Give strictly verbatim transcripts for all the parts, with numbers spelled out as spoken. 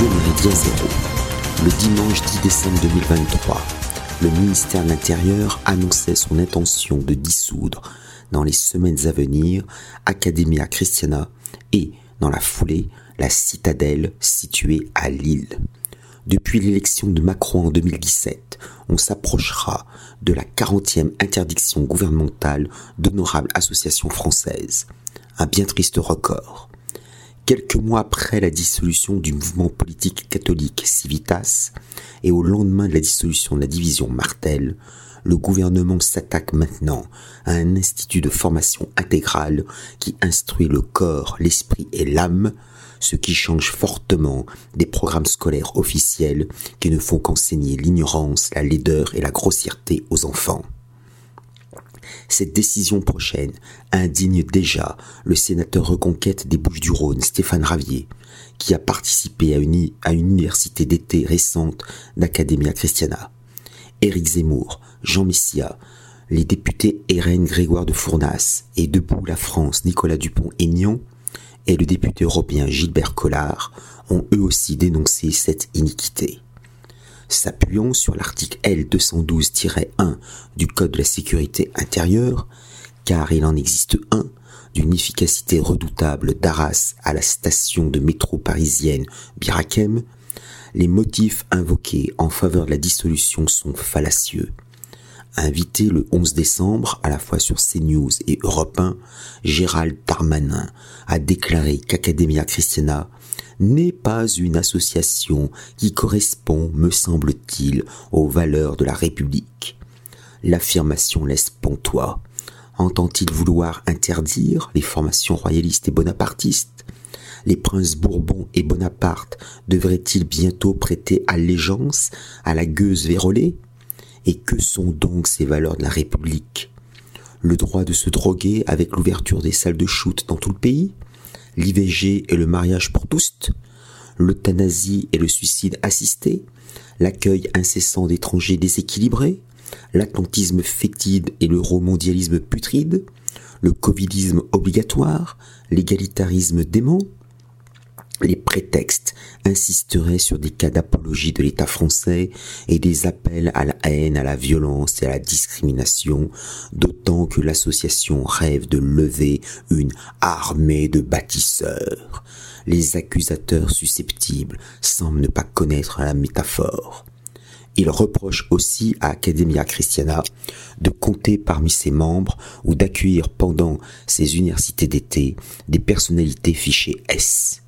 Radio Maladie à zéro. Le dimanche dix décembre deux mille vingt-trois, le ministère de l'Intérieur annonçait son intention de dissoudre dans les semaines à venir Academia Christiana et, dans la foulée, la citadelle située à Lille. Depuis l'élection de Macron en deux mille dix-sept, on s'approchera de la quarantième interdiction gouvernementale d'honorables associations françaises. Un bien triste record. Quelques mois après la dissolution du mouvement politique catholique Civitas et au lendemain de la dissolution de la division Martel, le gouvernement s'attaque maintenant à un institut de formation intégrale qui instruit le corps, l'esprit et l'âme, ce qui change fortement des programmes scolaires officiels qui ne font qu'enseigner l'ignorance, la laideur et la grossièreté aux enfants. Cette décision prochaine indigne déjà le sénateur reconquête des Bouches-du-Rhône, Stéphane Ravier, qui a participé à une, à une université d'été récente d'Academia Christiana. Éric Zemmour, Jean Messia, les députés R N Grégoire de Fournas et Debout la France Nicolas Dupont-Aignan et le député européen Gilbert Collard ont eux aussi dénoncé cette iniquité. S'appuyant sur l'article L deux cent douze tiret un du Code de la sécurité intérieure, car il en existe un, d'une efficacité redoutable d'Arras à la station de métro parisienne Bir-Hakeim, les motifs invoqués en faveur de la dissolution sont fallacieux. Invité le onze décembre, à la fois sur CNews et Europe un, Gérald Darmanin a déclaré qu'Academia Christiana n'est pas une association qui correspond, me semble-t-il, aux valeurs de la République. L'affirmation laisse pantois. Entend-il vouloir interdire les formations royalistes et bonapartistes ? Les princes Bourbon et Bonaparte devraient-ils bientôt prêter allégeance à la gueuse vérolée ? Et que sont donc ces valeurs de la République ? Le droit de se droguer avec l'ouverture des salles de shoot dans tout le pays ? L'I V G et le mariage pour tous ? L'euthanasie et le suicide assisté ? L'accueil incessant d'étrangers déséquilibrés ? L'atlantisme fétide et l'euromondialisme putride ? Le covidisme obligatoire ? L'égalitarisme dément ? Les prétextes insisteraient sur des cas d'apologie de l'État français et des appels à la haine, à la violence et à la discrimination, d'autant que l'association rêve de lever une armée de bâtisseurs. Les accusateurs susceptibles semblent ne pas connaître la métaphore. Il reproche aussi à Academia Christiana de compter parmi ses membres ou d'accueillir pendant ses universités d'été des personnalités fichées S.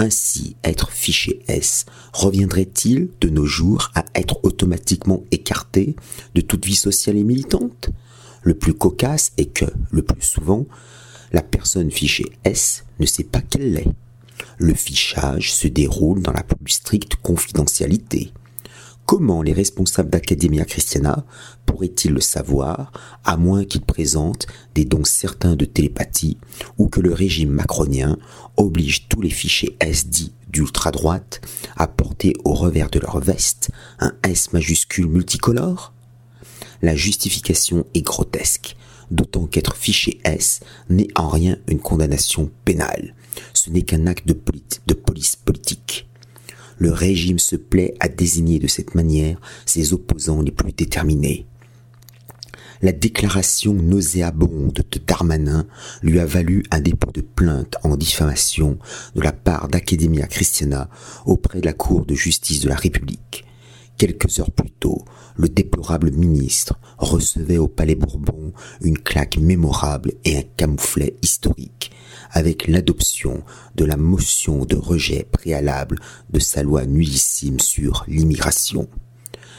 Ainsi, être fiché S reviendrait-il de nos jours à être automatiquement écarté de toute vie sociale et militante ? Le plus cocasse est que, le plus souvent, la personne fichée S ne sait pas qu'elle l'est. Le fichage se déroule dans la plus stricte confidentialité. Comment les responsables d'Academia Christiana pourraient-ils le savoir, à moins qu'ils présentent des dons certains de télépathie ou que le régime macronien oblige tous les fichés S dits d'ultra-droite à porter au revers de leur veste un S majuscule multicolore ? La justification est grotesque, d'autant qu'être fiché S n'est en rien une condamnation pénale. Ce n'est qu'un acte de, polit- de police politique. Le régime se plaît à désigner de cette manière ses opposants les plus déterminés. La déclaration nauséabonde de Darmanin lui a valu un dépôt de plainte en diffamation de la part d'Academia Christiana auprès de la Cour de justice de la République. Quelques heures plus tôt, le déplorable ministre recevait au Palais Bourbon une claque mémorable et un camouflet historique, avec l'adoption de la motion de rejet préalable de sa loi nullissime sur l'immigration.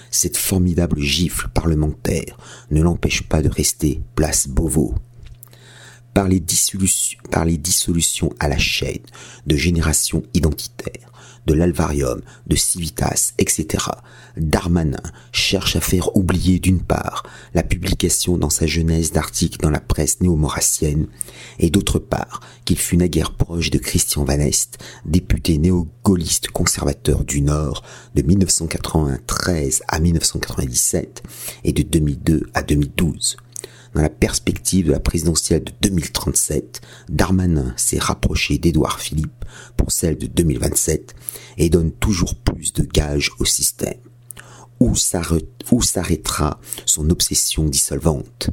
Cette formidable gifle parlementaire ne l'empêche pas de rester place Beauvau. Par les dissolutions, par les dissolutions à la chaîne de Génération Identitaire, de l'Alvarium, de Civitas, et cetera, Darmanin cherche à faire oublier d'une part la publication dans sa jeunesse d'articles dans la presse néo-maurassienne et d'autre part qu'il fut naguère proche de Christian Van Est, député néo-gaulliste conservateur du Nord de mille neuf cent quatre-vingt-treize à mille neuf cent quatre-vingt-dix-sept et de deux mille deux à deux mille douze. dans la perspective de la présidentielle de deux mille trente-sept, Darmanin s'est rapproché d'Édouard Philippe pour celle de deux mille vingt-sept et donne toujours plus de gages au système. Où s'arrêtera son obsession dissolvante ?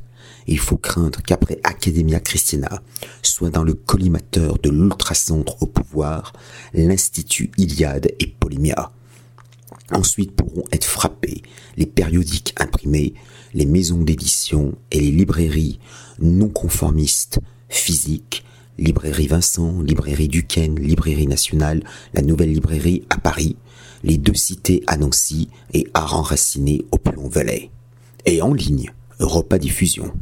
Il faut craindre qu'après Academia Christiana, soit dans le collimateur de l'ultracentre au pouvoir, l'Institut Iliade et Polymia. Ensuite pourront être frappés les périodiques imprimés, les maisons d'édition et les librairies non conformistes physiques, librairie Vincent, librairie Duquesne, librairie nationale, la nouvelle librairie à Paris, les deux cités à Nancy et Art enraciné au Plomb-Velay. Et en ligne, Europa Diffusion.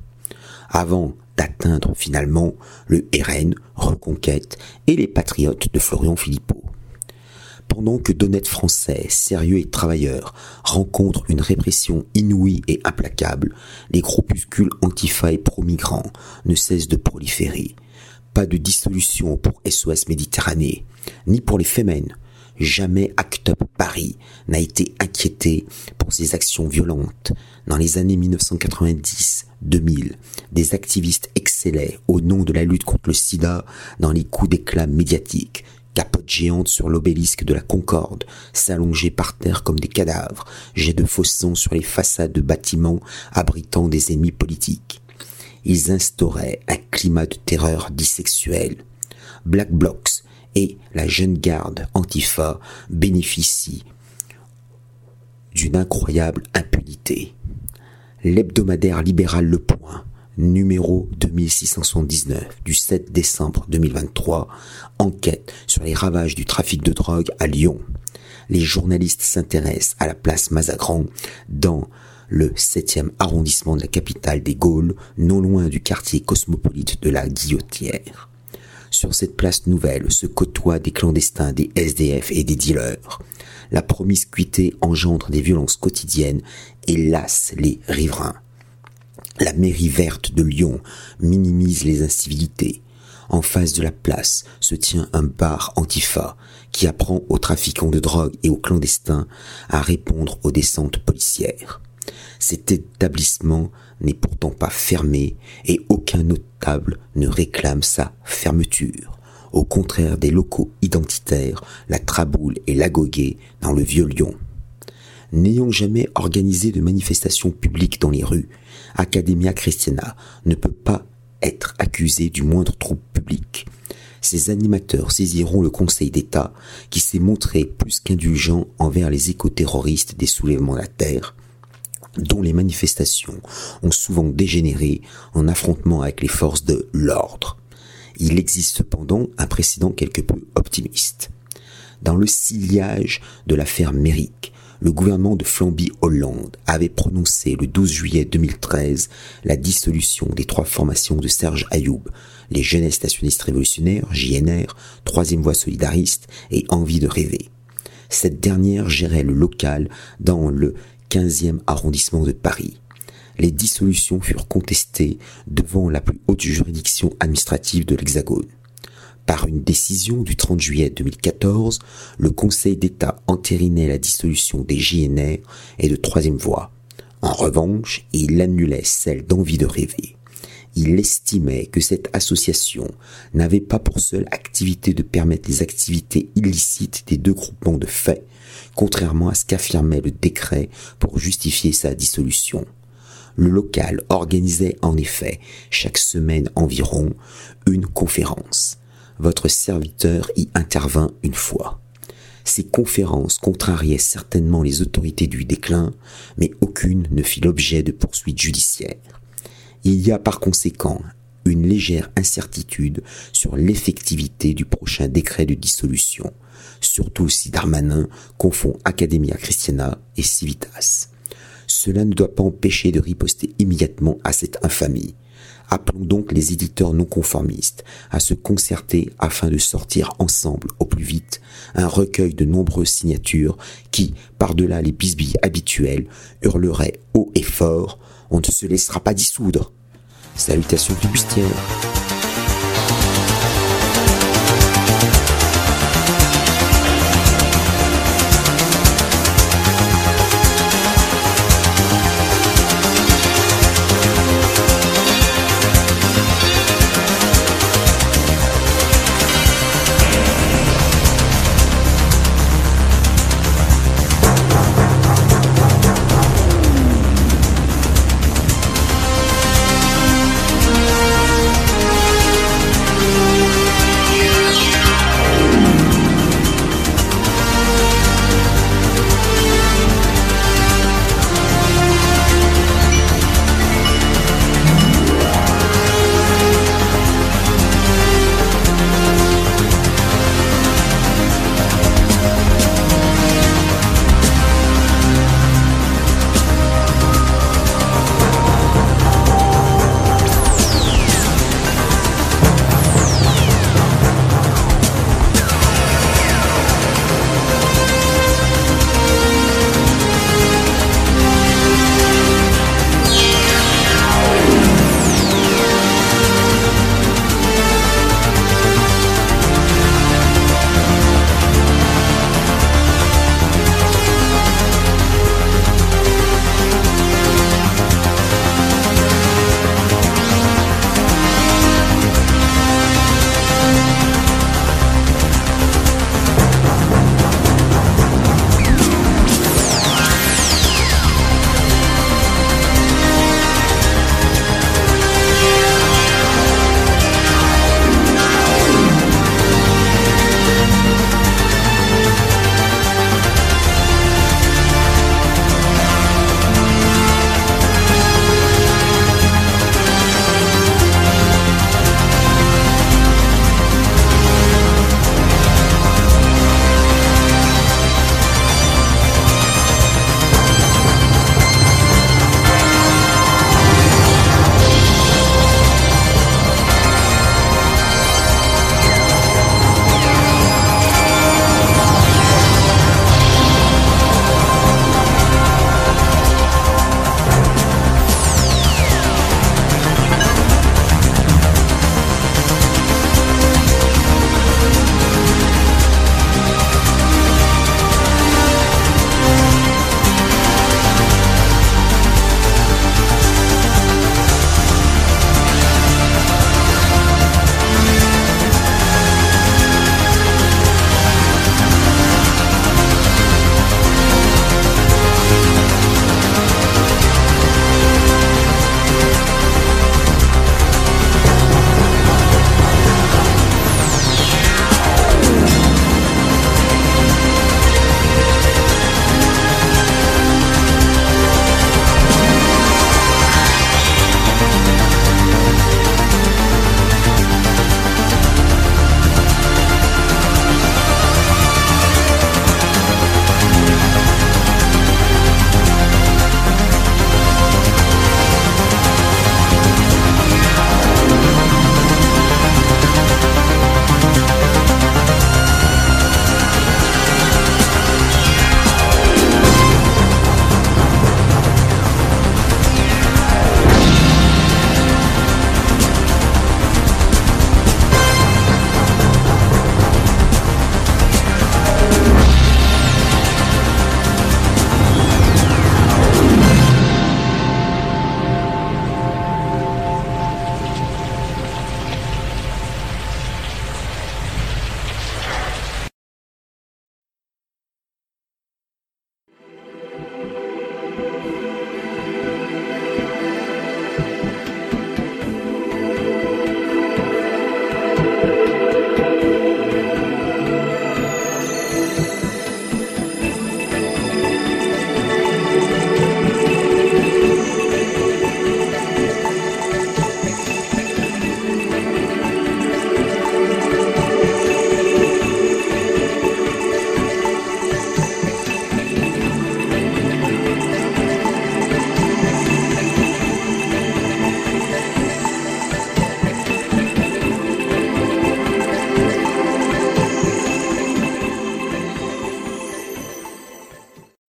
Avant d'atteindre finalement le R N, Reconquête et les Patriotes de Florian Philippot. Pendant que d'honnêtes Français, sérieux et travailleurs, rencontrent une répression inouïe et implacable, les groupuscules antifa et pro-migrants ne cessent de proliférer. Pas de dissolution pour S O S Méditerranée, ni pour les Femen. Jamais Act-Up Paris n'a été inquiété pour ses actions violentes. Dans les années mille neuf cent quatre-vingt-dix deux mille, des activistes excellaient au nom de la lutte contre le sida dans les coups d'éclat médiatiques. Capote géante sur l'obélisque de la Concorde, s'allonger par terre comme des cadavres, jets de faux sang sur les façades de bâtiments abritant des ennemis politiques. Ils instauraient un climat de terreur dissexuelle. Black Blocs et la jeune garde Antifa bénéficient d'une incroyable impunité. L'hebdomadaire libéral Le Point, numéro deux mille six cent soixante-dix-neuf du sept décembre deux mille vingt-trois, enquête sur les ravages du trafic de drogue à Lyon. Les journalistes s'intéressent à la place Mazagran dans le septième arrondissement de la capitale des Gaules, non loin du quartier cosmopolite de la Guillotière. Sur cette place nouvelle se côtoient des clandestins, des S D F et des dealers. La promiscuité engendre des violences quotidiennes et lasse les riverains. La mairie verte de Lyon minimise les incivilités. En face de la place se tient un bar antifa qui apprend aux trafiquants de drogue et aux clandestins à répondre aux descentes policières. Cet établissement n'est pourtant pas fermé et aucun notable ne réclame sa fermeture. Au contraire des locaux identitaires, la Traboule et l'Agoguet dans le vieux Lyon. N'ayant jamais organisé de manifestations publiques dans les rues, Academia Christiana ne peut pas être accusée du moindre trouble public. Ses animateurs saisiront le Conseil d'État, qui s'est montré plus qu'indulgent envers les éco-terroristes des soulèvements de la terre, dont les manifestations ont souvent dégénéré en affrontement avec les forces de l'ordre. Il existe cependant un précédent quelque peu optimiste. Dans le sillage de l'affaire Méric, le gouvernement de Flambie-Hollande avait prononcé le douze juillet deux mille treize la dissolution des trois formations de Serge Ayoub, les Jeunesses Nationalistes Révolutionnaires, J N R, Troisième Voie Solidariste et Envie de Rêver. Cette dernière gérait le local dans le quinzième arrondissement de Paris. Les dissolutions furent contestées devant la plus haute juridiction administrative de l'Hexagone. Par une décision du trente juillet deux mille quatorze, le Conseil d'État entérinait la dissolution des J N R et de Troisième Voie. En revanche, il annulait celle d'Envie de Rêver. Il estimait que cette association n'avait pas pour seule activité de permettre les activités illicites des deux groupements de fait, contrairement à ce qu'affirmait le décret pour justifier sa dissolution. Le local organisait en effet, chaque semaine environ, une conférence. Votre serviteur y intervint une fois. Ces conférences contrariaient certainement les autorités du déclin, mais aucune ne fit l'objet de poursuites judiciaires. Il y a par conséquent une légère incertitude sur l'effectivité du prochain décret de dissolution, surtout si Darmanin confond Academia Christiana et Civitas. Cela ne doit pas empêcher de riposter immédiatement à cette infamie. Appelons donc les éditeurs non conformistes à se concerter afin de sortir ensemble au plus vite un recueil de nombreuses signatures qui, par-delà les bisbilles habituelles, hurleraient haut et fort « On ne se laissera pas dissoudre !» Salutations flibustières.